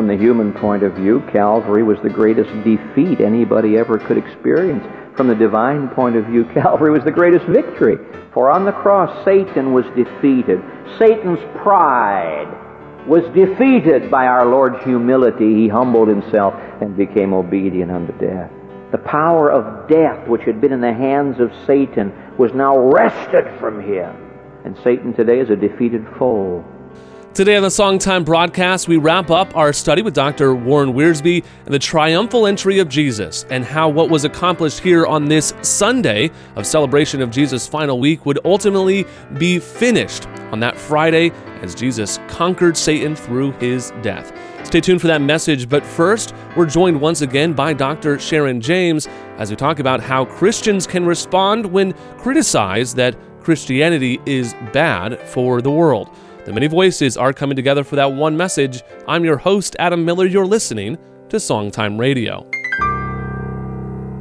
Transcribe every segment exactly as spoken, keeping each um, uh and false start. from the human point of view, Calvary was the greatest defeat anybody ever could experience. From the divine point of view, Calvary was the greatest victory. For on the cross, Satan was defeated. Satan's pride was defeated by our Lord's humility. He humbled himself and became obedient unto death. The power of death, which had been in the hands of Satan, was now wrested from him. And Satan today is a defeated foe. Today on the Songtime broadcast, we wrap up our study with Doctor Warren Wiersbe and the triumphal entry of Jesus, and how what was accomplished here on this Sunday of celebration of Jesus' final week would ultimately be finished on that Friday as Jesus conquered Satan through his death. Stay tuned for that message, but first, we're joined once again by Doctor Sharon James as we talk about how Christians can respond when criticized that Christianity is bad for the world. The many voices are coming together for that one message. I'm your host, Adam Miller. You're listening to Songtime Radio.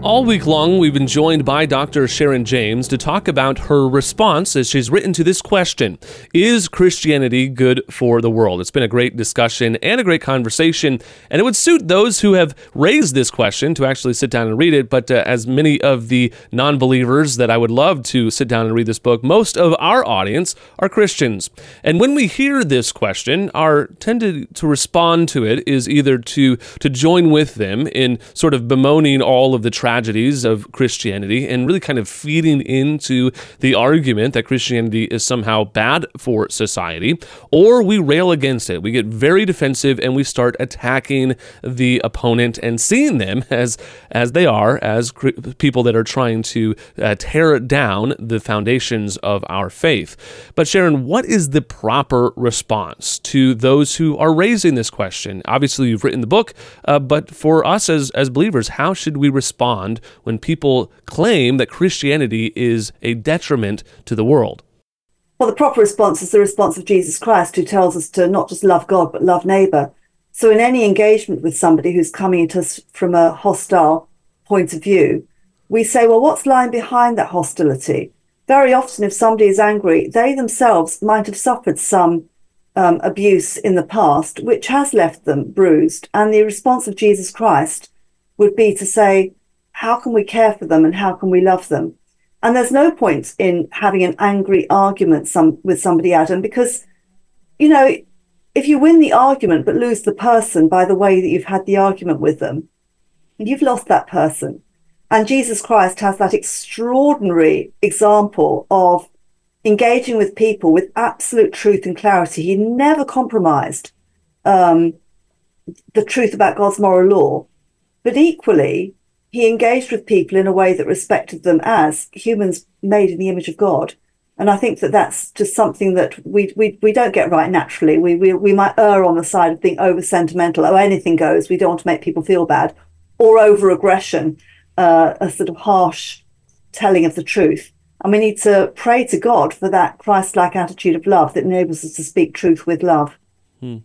All week long, we've been joined by Doctor Sharon James to talk about her response as she's written to this question: is Christianity good for the world? It's been a great discussion and a great conversation, and it would suit those who have raised this question to actually sit down and read it, but uh, as many of the non-believers that I would love to sit down and read this book, most of our audience are Christians. And when we hear this question, our tendency to respond to it is either to, to join with them in sort of bemoaning all of the tragedies tragedies of Christianity and really kind of feeding into the argument that Christianity is somehow bad for society, or we rail against it. We get very defensive and we start attacking the opponent and seeing them as as they are, as cr- people that are trying to uh, tear down the foundations of our faith. But Sharon, what is the proper response to those who are raising this question? Obviously, you've written the book, uh, but for us as, as believers, how should we respond when people claim that Christianity is a detriment to the world? Well, the proper response is the response of Jesus Christ, who tells us to not just love God, but love neighbor. So in any engagement with somebody who's coming at us from a hostile point of view, we say, well, what's lying behind that hostility? Very often, if somebody is angry, they themselves might have suffered some um, abuse in the past, which has left them bruised. And the response of Jesus Christ would be to say, how can we care for them and how can we love them? And there's no point in having an angry argument some, with somebody, Adam, because, you know, if you win the argument but lose the person by the way that you've had the argument with them, you've lost that person. And Jesus Christ has that extraordinary example of engaging with people with absolute truth and clarity. He never compromised um, the truth about God's moral law, but equally, he engaged with people in a way that respected them as humans made in the image of God. And I think that that's just something that we we we don't get right naturally. We we we might err on the side of being over-sentimental. Oh, anything goes. We don't want to make people feel bad. Or over-aggression, uh, a sort of harsh telling of the truth. And we need to pray to God for that Christ-like attitude of love that enables us to speak truth with love. Hmm.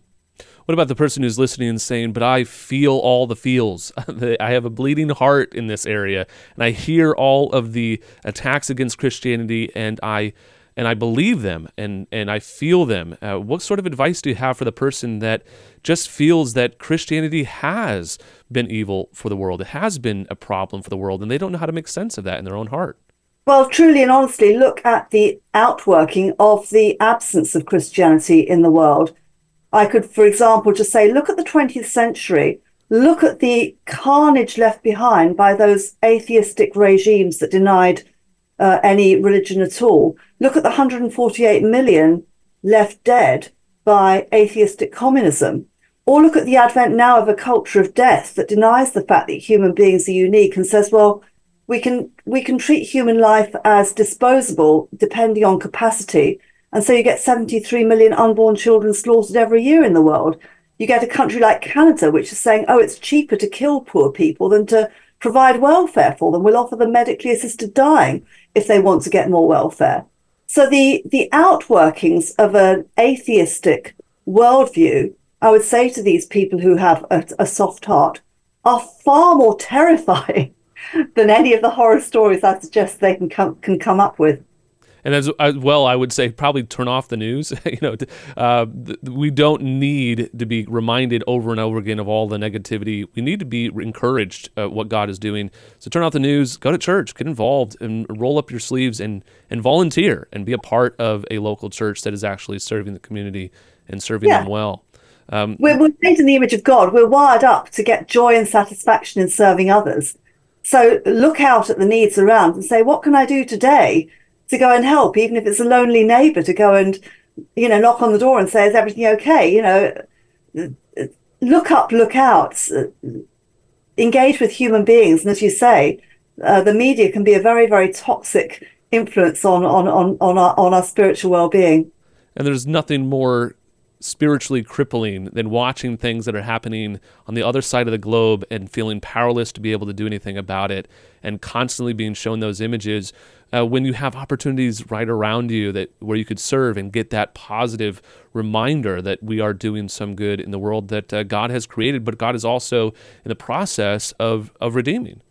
What about the person who's listening and saying, but I feel all the feels. I have a bleeding heart in this area, and I hear all of the attacks against Christianity, and I and I believe them, and, and I feel them. Uh, what sort of advice do you have for the person that just feels that Christianity has been evil for the world, it has been a problem for the world, and they don't know how to make sense of that in their own heart? Well, truly and honestly, look at the outworking of the absence of Christianity in the world. I could, for example, just say, look at the twentieth century, look at the carnage left behind by those atheistic regimes that denied uh, any religion at all. Look at the one hundred forty-eight million left dead by atheistic communism. Or look at the advent now of a culture of death that denies the fact that human beings are unique and says, well, we can we can treat human life as disposable depending on capacity. And so you get seventy-three million unborn children slaughtered every year in the world. You get a country like Canada, which is saying, oh, it's cheaper to kill poor people than to provide welfare for them. We'll offer them medically assisted dying if they want to get more welfare. So the, the outworkings of an atheistic worldview, I would say to these people who have a, a soft heart, are far more terrifying than any of the horror stories I suggest they can come, can come up with. And as, as well, I would say probably turn off the news. you know, uh, th- we don't need to be reminded over and over again of all the negativity. We need to be encouraged at what God is doing. So turn off the news, go to church, get involved, and roll up your sleeves and and volunteer and be a part of a local church that is actually serving the community and serving yeah. them well. Um, we're, we're made in the image of God. We're wired up to get joy and satisfaction in serving others. So look out at the needs around and say, what can I do today to go and help, even if it's a lonely neighbour, to go and, you know, knock on the door and say, is everything okay? You know, look up, look out, engage with human beings. And as you say, uh, the media can be a very, very toxic influence on on on on our, on our spiritual well-being. And there's nothing more spiritually crippling than watching things that are happening on the other side of the globe and feeling powerless to be able to do anything about it, and constantly being shown those images uh, when you have opportunities right around you that where you could serve and get that positive reminder that we are doing some good in the world that uh, God has created, but God is also in the process of of redeeming.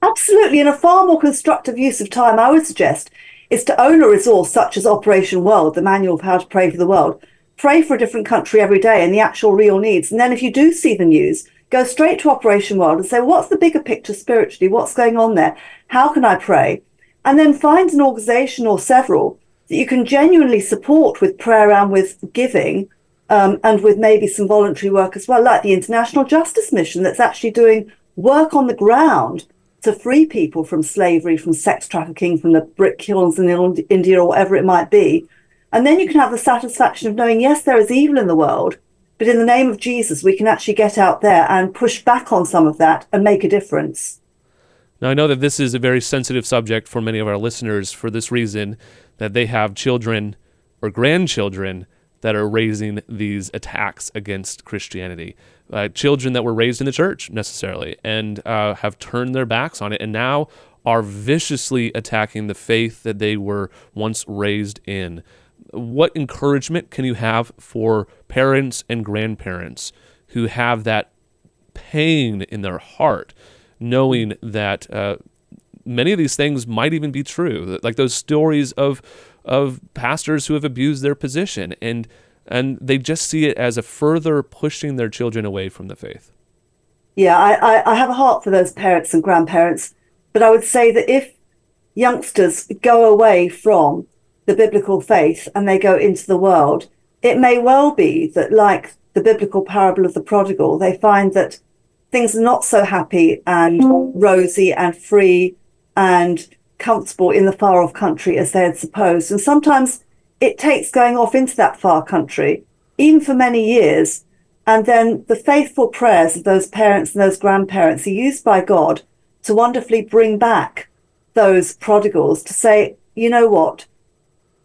Absolutely, and a far more constructive use of time, I would suggest, is to own a resource such as Operation World, the manual of how to pray for the world. Pray for a different country every day and the actual real needs. And then if you do see the news, go straight to Operation World and say, what's the bigger picture spiritually? What's going on there? How can I pray? And then find an organization or several that you can genuinely support with prayer and with giving um, and with maybe some voluntary work as well, like the International Justice Mission that's actually doing work on the ground to free people from slavery, from sex trafficking, from the brick kilns in India or whatever it might be. And then you can have the satisfaction of knowing, yes, there is evil in the world, but in the name of Jesus, we can actually get out there and push back on some of that and make a difference. Now, I know that this is a very sensitive subject for many of our listeners for this reason, that they have children or grandchildren that are raising these attacks against Christianity. Uh, children that were raised in the church, necessarily, and uh, have turned their backs on it, and now are viciously attacking the faith that they were once raised in. What encouragement can you have for parents and grandparents who have that pain in their heart, knowing that uh, many of these things might even be true, like those stories of of pastors who have abused their position, and and they just see it as a further pushing their children away from the faith? Yeah, I, I, I have a heart for those parents and grandparents, but I would say that if youngsters go away from the biblical faith and they go into the world, it may well be that, like the biblical parable of the prodigal, they find that things are not so happy and rosy and free and comfortable in the far-off country as they had supposed. And sometimes it takes going off into that far country, even for many years, and then the faithful prayers of those parents and those grandparents are used by God to wonderfully bring back those prodigals to say, you know what,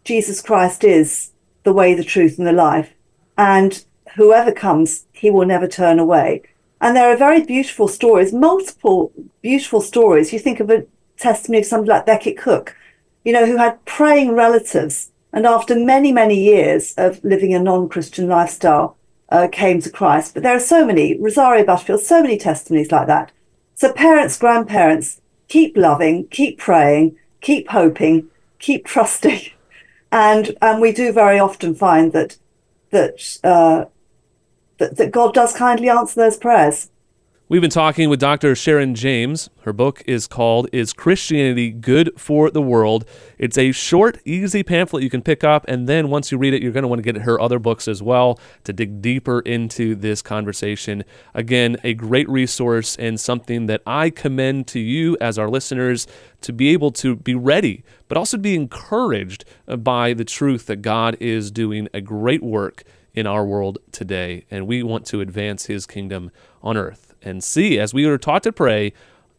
Jesus Christ is the way, the truth, and the life. And whoever comes, he will never turn away. And there are very beautiful stories, multiple beautiful stories. You think of a testimony of somebody like Beckett Cook, you know, who had praying relatives, and after many, many years of living a non-Christian lifestyle, uh, came to Christ. But there are so many, Rosario Butterfield, so many testimonies like that. So parents, grandparents, keep loving, keep praying, keep hoping, keep trusting. And and we do very often find that that, uh, that that God does kindly answer those prayers. We've been talking with Doctor Sharon James. Her book is called "Is Christianity Good for the World?" It's a short, easy pamphlet you can pick up, and then once you read it, you're going to want to get her other books as well to dig deeper into this conversation. Again, a great resource and something that I commend to you as our listeners to be able to be ready, but also to be encouraged by the truth that God is doing a great work in our world today, and we want to advance his kingdom on earth and see, as we are taught to pray,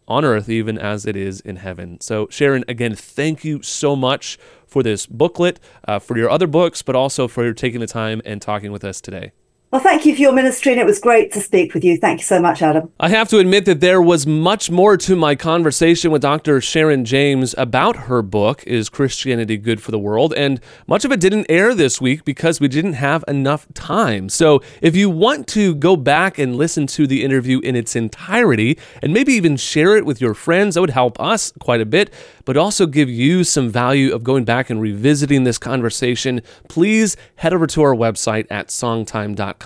on earth even as it is in heaven. So Sharon, again, thank you so much for this booklet, uh, for your other books, but also for taking the time and talking with us today. Well, thank you for your ministry, and it was great to speak with you. Thank you so much, Adam. I have to admit that there was much more to my conversation with Doctor Sharon James about her book, Is Christianity Good for the World? And much of it didn't air this week because we didn't have enough time. So if you want to go back and listen to the interview in its entirety, and maybe even share it with your friends, that would help us quite a bit, but also give you some value of going back and revisiting this conversation, please head over to our website at songtime dot com.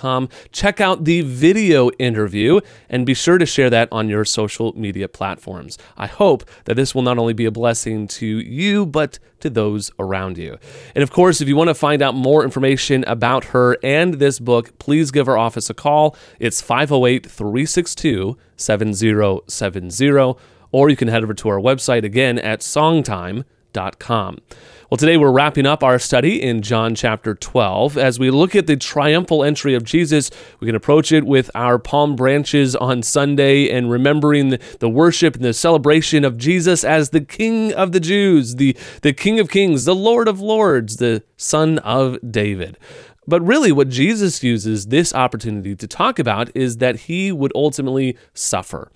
Check out the video interview and be sure to share that on your social media platforms. I hope that this will not only be a blessing to you, but to those around you. And of course, if you want to find out more information about her and this book, please give our office a call. It's five oh eight, three six two, seven oh seven oh, or you can head over to our website again at songtime dot com. Well, today we're wrapping up our study in John chapter twelve. As we look at the triumphal entry of Jesus, we can approach it with our palm branches on Sunday and remembering the, the worship and the celebration of Jesus as the King of the Jews, the, the King of Kings, the Lord of Lords, the Son of David. But really what Jesus uses this opportunity to talk about is that he would ultimately suffer,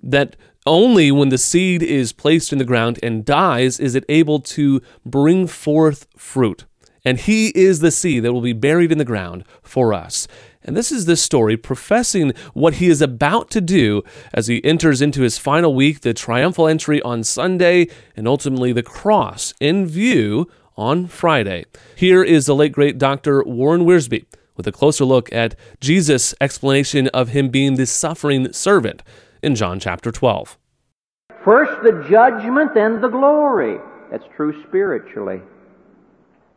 that only when the seed is placed in the ground and dies is it able to bring forth fruit. And he is the seed that will be buried in the ground for us. And this is this story professing what he is about to do as he enters into his final week, the triumphal entry on Sunday, and ultimately the cross in view on Friday. Here is the late, great Doctor Warren Wiersbe with a closer look at Jesus' explanation of him being the suffering servant in John chapter twelve. First the judgment, then the glory. That's true spiritually.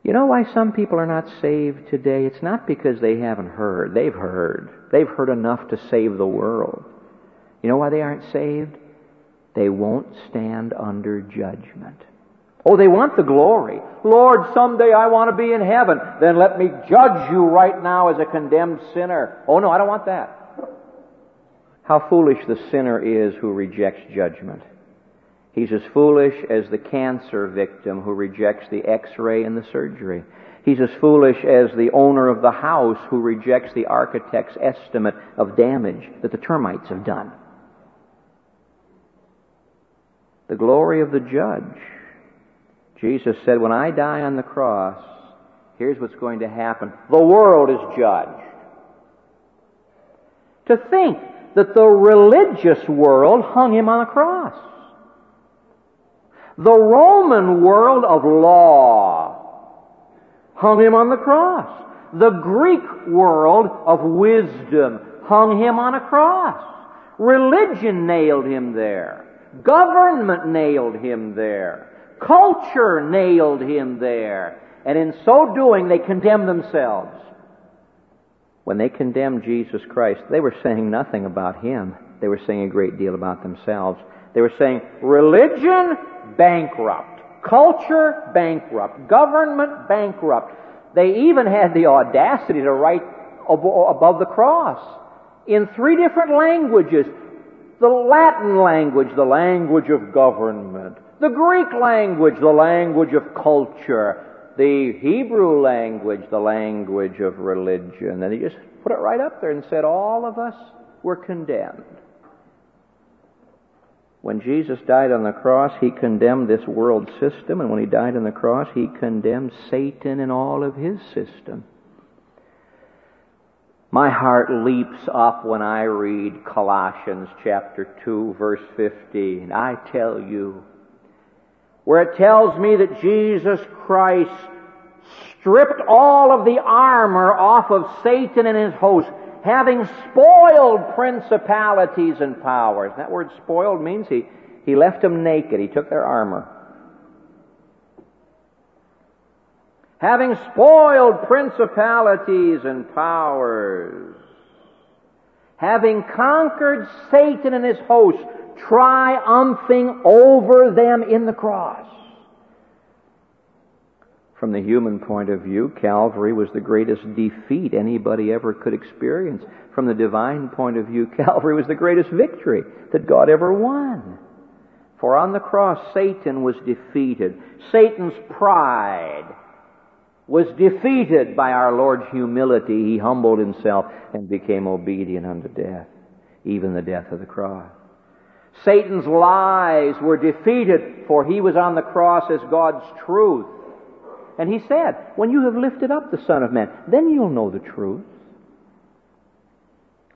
You know why some people are not saved today? It's not because they haven't heard. They've heard. They've heard enough to save the world. You know why they aren't saved? They won't stand under judgment. Oh, they want the glory. Lord, someday I want to be in heaven. Then let me judge you right now as a condemned sinner. Oh no, I don't want that. How foolish the sinner is who rejects judgment. He's as foolish as the cancer victim who rejects the x-ray and the surgery. He's as foolish as the owner of the house who rejects the architect's estimate of damage that the termites have done. The glory of the judge. Jesus said, when I die on the cross, here's what's going to happen. The world is judged. To think that the religious world hung him on a cross. The Roman world of law hung him on the cross. The Greek world of wisdom hung him on a cross. Religion nailed him there. Government nailed him there. Culture nailed him there. And in so doing, they condemned themselves. When they condemned Jesus Christ, they were saying nothing about him. They were saying a great deal about themselves. They were saying, religion bankrupt, culture bankrupt, government bankrupt. They even had the audacity to write above the cross in three different languages. The Latin language, the language of government. The Greek language, the language of culture. The Hebrew language, the language of religion. And he just put it right up there and said, all of us were condemned. When Jesus died on the cross, he condemned this world system. And when he died on the cross, he condemned Satan and all of his system. My heart leaps up when I read Colossians chapter two, verse fifteen. I tell you, where it tells me that Jesus Christ stripped all of the armor off of Satan and his host, having spoiled principalities and powers. That word spoiled means he, he left them naked. He took their armor. Having spoiled principalities and powers, having conquered Satan and his host, triumphing over them in the cross. From the human point of view, Calvary was the greatest defeat anybody ever could experience. From the divine point of view, Calvary was the greatest victory that God ever won. For on the cross, Satan was defeated. Satan's pride was defeated by our Lord's humility. He humbled himself and became obedient unto death, even the death of the cross. Satan's lies were defeated, for he was on the cross as God's truth. And he said, when you have lifted up the Son of Man, then you'll know the truth.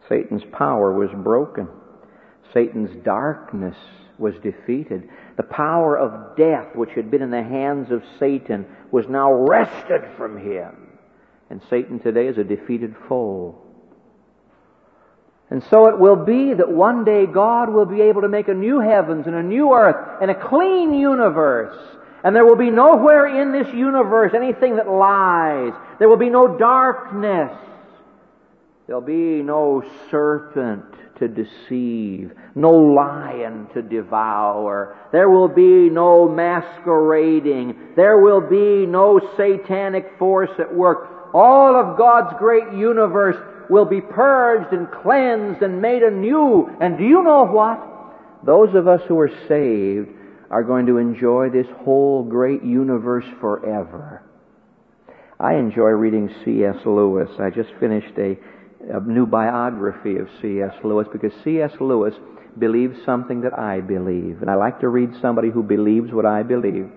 Satan's power was broken. Satan's darkness was defeated. The power of death, which had been in the hands of Satan, was now wrested from him. And Satan today is a defeated foe. And so it will be that one day God will be able to make a new heavens and a new earth and a clean universe. And there will be nowhere in this universe anything that lies. There will be no darkness. There'll be no serpent to deceive, no lion to devour. There will be no masquerading. There will be no satanic force at work. All of God's great universe will be purged and cleansed and made anew. And do you know what? Those of us who are saved are going to enjoy this whole great universe forever. I enjoy reading C S. Lewis. I just finished a, a new biography of C S. Lewis, because C S. Lewis believes something that I believe. And I like to read somebody who believes what I believe.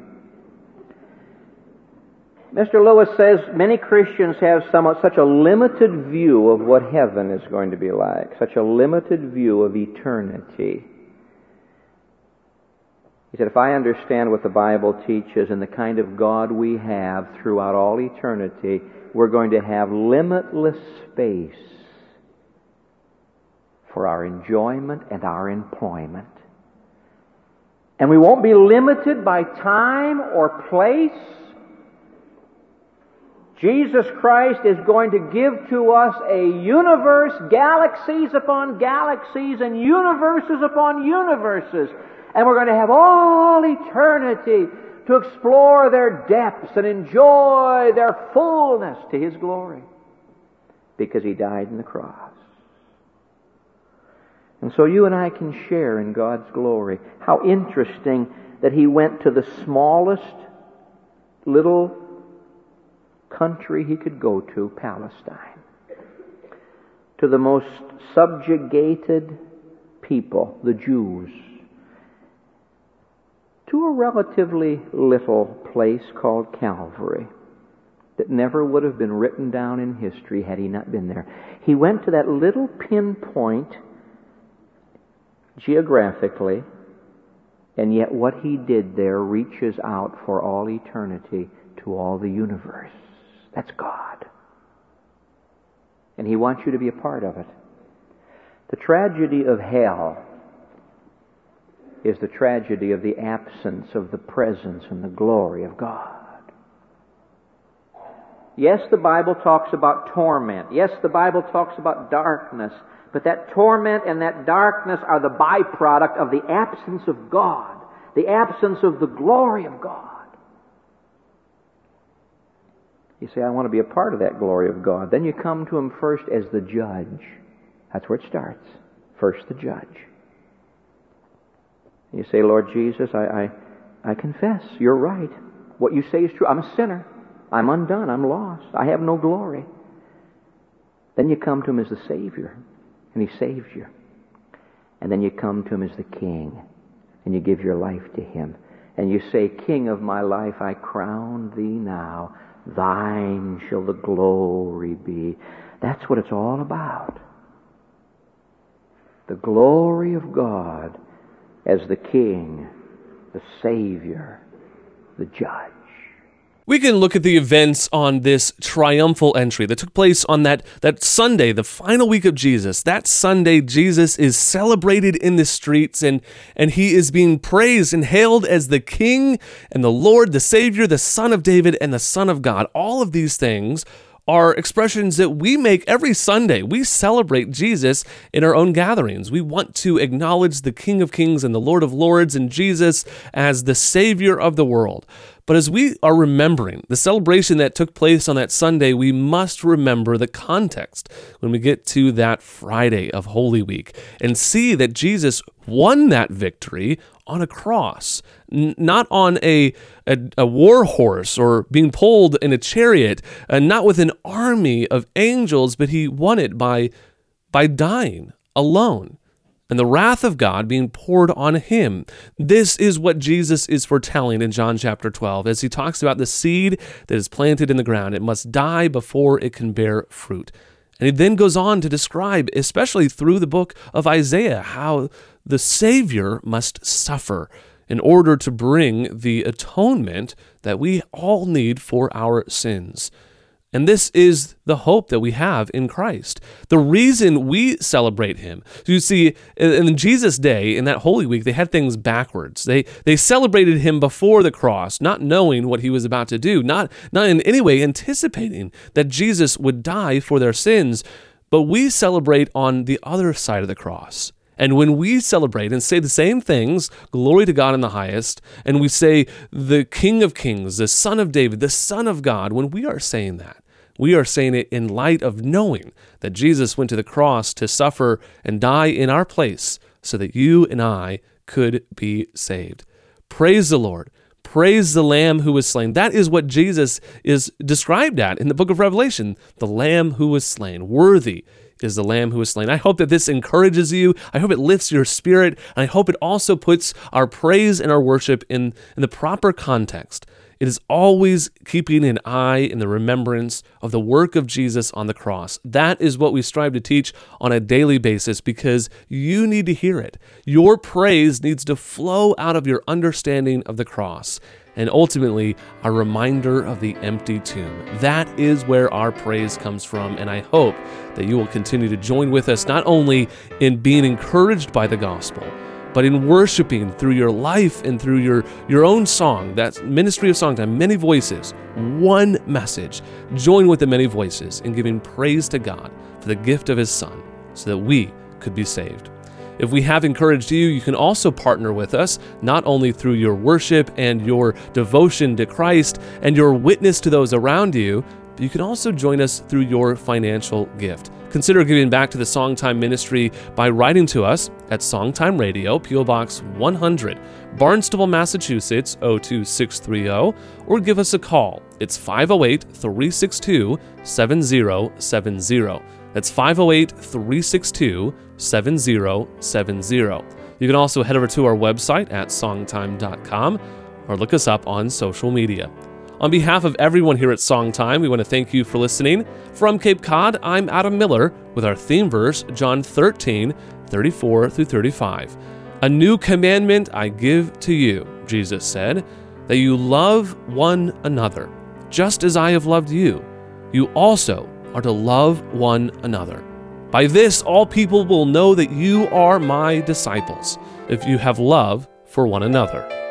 Mister Lewis says, many Christians have somewhat such a limited view of what heaven is going to be like, such a limited view of eternity. He said, if I understand what the Bible teaches and the kind of God we have throughout all eternity, we're going to have limitless space for our enjoyment and our employment. And we won't be limited by time or place. Jesus Christ is going to give to us a universe, galaxies upon galaxies and universes upon universes. And we're going to have all eternity to explore their depths and enjoy their fullness to His glory, because He died on the cross. And so you and I can share in God's glory. How interesting that He went to the smallest little country He could go to, Palestine, to the most subjugated people, the Jews, to a relatively little place called Calvary that never would have been written down in history had He not been there. He went to that little pinpoint geographically, and yet what He did there reaches out for all eternity to all the universe. That's God. And He wants you to be a part of it. The tragedy of hell is the tragedy of the absence of the presence and the glory of God. Yes, the Bible talks about torment. Yes, the Bible talks about darkness. But that torment and that darkness are the byproduct of the absence of God, the absence of the glory of God. You say, I want to be a part of that glory of God. Then you come to Him first as the judge. That's where it starts. First the judge. You say, Lord Jesus, I, I I confess, you're right. What you say is true. I'm a sinner. I'm undone. I'm lost. I have no glory. Then you come to Him as the Savior, and He saves you. And then you come to Him as the King, and you give your life to Him. And you say, King of my life, I crown Thee now. Thine shall the glory be. That's what it's all about. The glory of God as the King, the Savior, the Judge. We can look at the events on this triumphal entry that took place on that, that Sunday, the final week of Jesus. That Sunday, Jesus is celebrated in the streets, and, and He is being praised and hailed as the King and the Lord, the Savior, the Son of David, and the Son of God. All of these things are expressions that we make every Sunday. We celebrate Jesus in our own gatherings. We want to acknowledge the King of Kings and the Lord of Lords and Jesus as the Savior of the world. But as we are remembering the celebration that took place on that Sunday, we must remember the context when we get to that Friday of Holy Week and see that Jesus won that victory on a cross, n- not on a, a, a war horse or being pulled in a chariot, and not with an army of angels, but he won it by, by dying alone and the wrath of God being poured on him. This is what Jesus is foretelling in John chapter twelve, as he talks about the seed that is planted in the ground. It must die before it can bear fruit. And he then goes on to describe, especially through the book of Isaiah, how the Savior must suffer in order to bring the atonement that we all need for our sins. And this is the hope that we have in Christ. The reason we celebrate him. So you see, in Jesus' day, in that Holy Week, they had things backwards. They they celebrated him before the cross, not knowing what he was about to do, not, not in any way anticipating that Jesus would die for their sins. But we celebrate on the other side of the cross. And when we celebrate and say the same things, glory to God in the highest, and we say the King of Kings, the Son of David, the Son of God, when we are saying that, we are saying it in light of knowing that Jesus went to the cross to suffer and die in our place so that you and I could be saved. Praise the Lord. Praise the Lamb who was slain. That is what Jesus is described at in the book of Revelation, the Lamb who was slain, worthy is the Lamb who was slain. I hope that this encourages you. I hope it lifts your spirit. And I hope it also puts our praise and our worship in, in the proper context. It is always keeping an eye in the remembrance of the work of Jesus on the cross. That is what we strive to teach on a daily basis because you need to hear it. Your praise needs to flow out of your understanding of the cross and ultimately a reminder of the empty tomb. That is where our praise comes from, and I hope that you will continue to join with us not only in being encouraged by the gospel, but in worshiping through your life and through your, your own song. That's Ministry of Songtime, many voices, one message. Join with the many voices in giving praise to God for the gift of his Son so that we could be saved. If we have encouraged you, you can also partner with us, not only through your worship and your devotion to Christ and your witness to those around you, but you can also join us through your financial gift. Consider giving back to the Songtime Ministry by writing to us at Songtime Radio, P O. Box one hundred, Barnstable, Massachusetts, zero two six three zero, or give us a call. It's five oh eight, three six two, seven oh seven oh. That's five oh eight, three six two, seven oh seven oh. You can also head over to our website at songtime dot com or look us up on social media. On behalf of everyone here at Songtime, we want to thank you for listening. From Cape Cod, I'm Adam Miller with our theme verse, John thirteen, thirty-four through thirty-five. A new commandment I give to you, Jesus said, that you love one another, just as I have loved you. You also are to love one another. By this, all people will know that you are my disciples, if you have love for one another.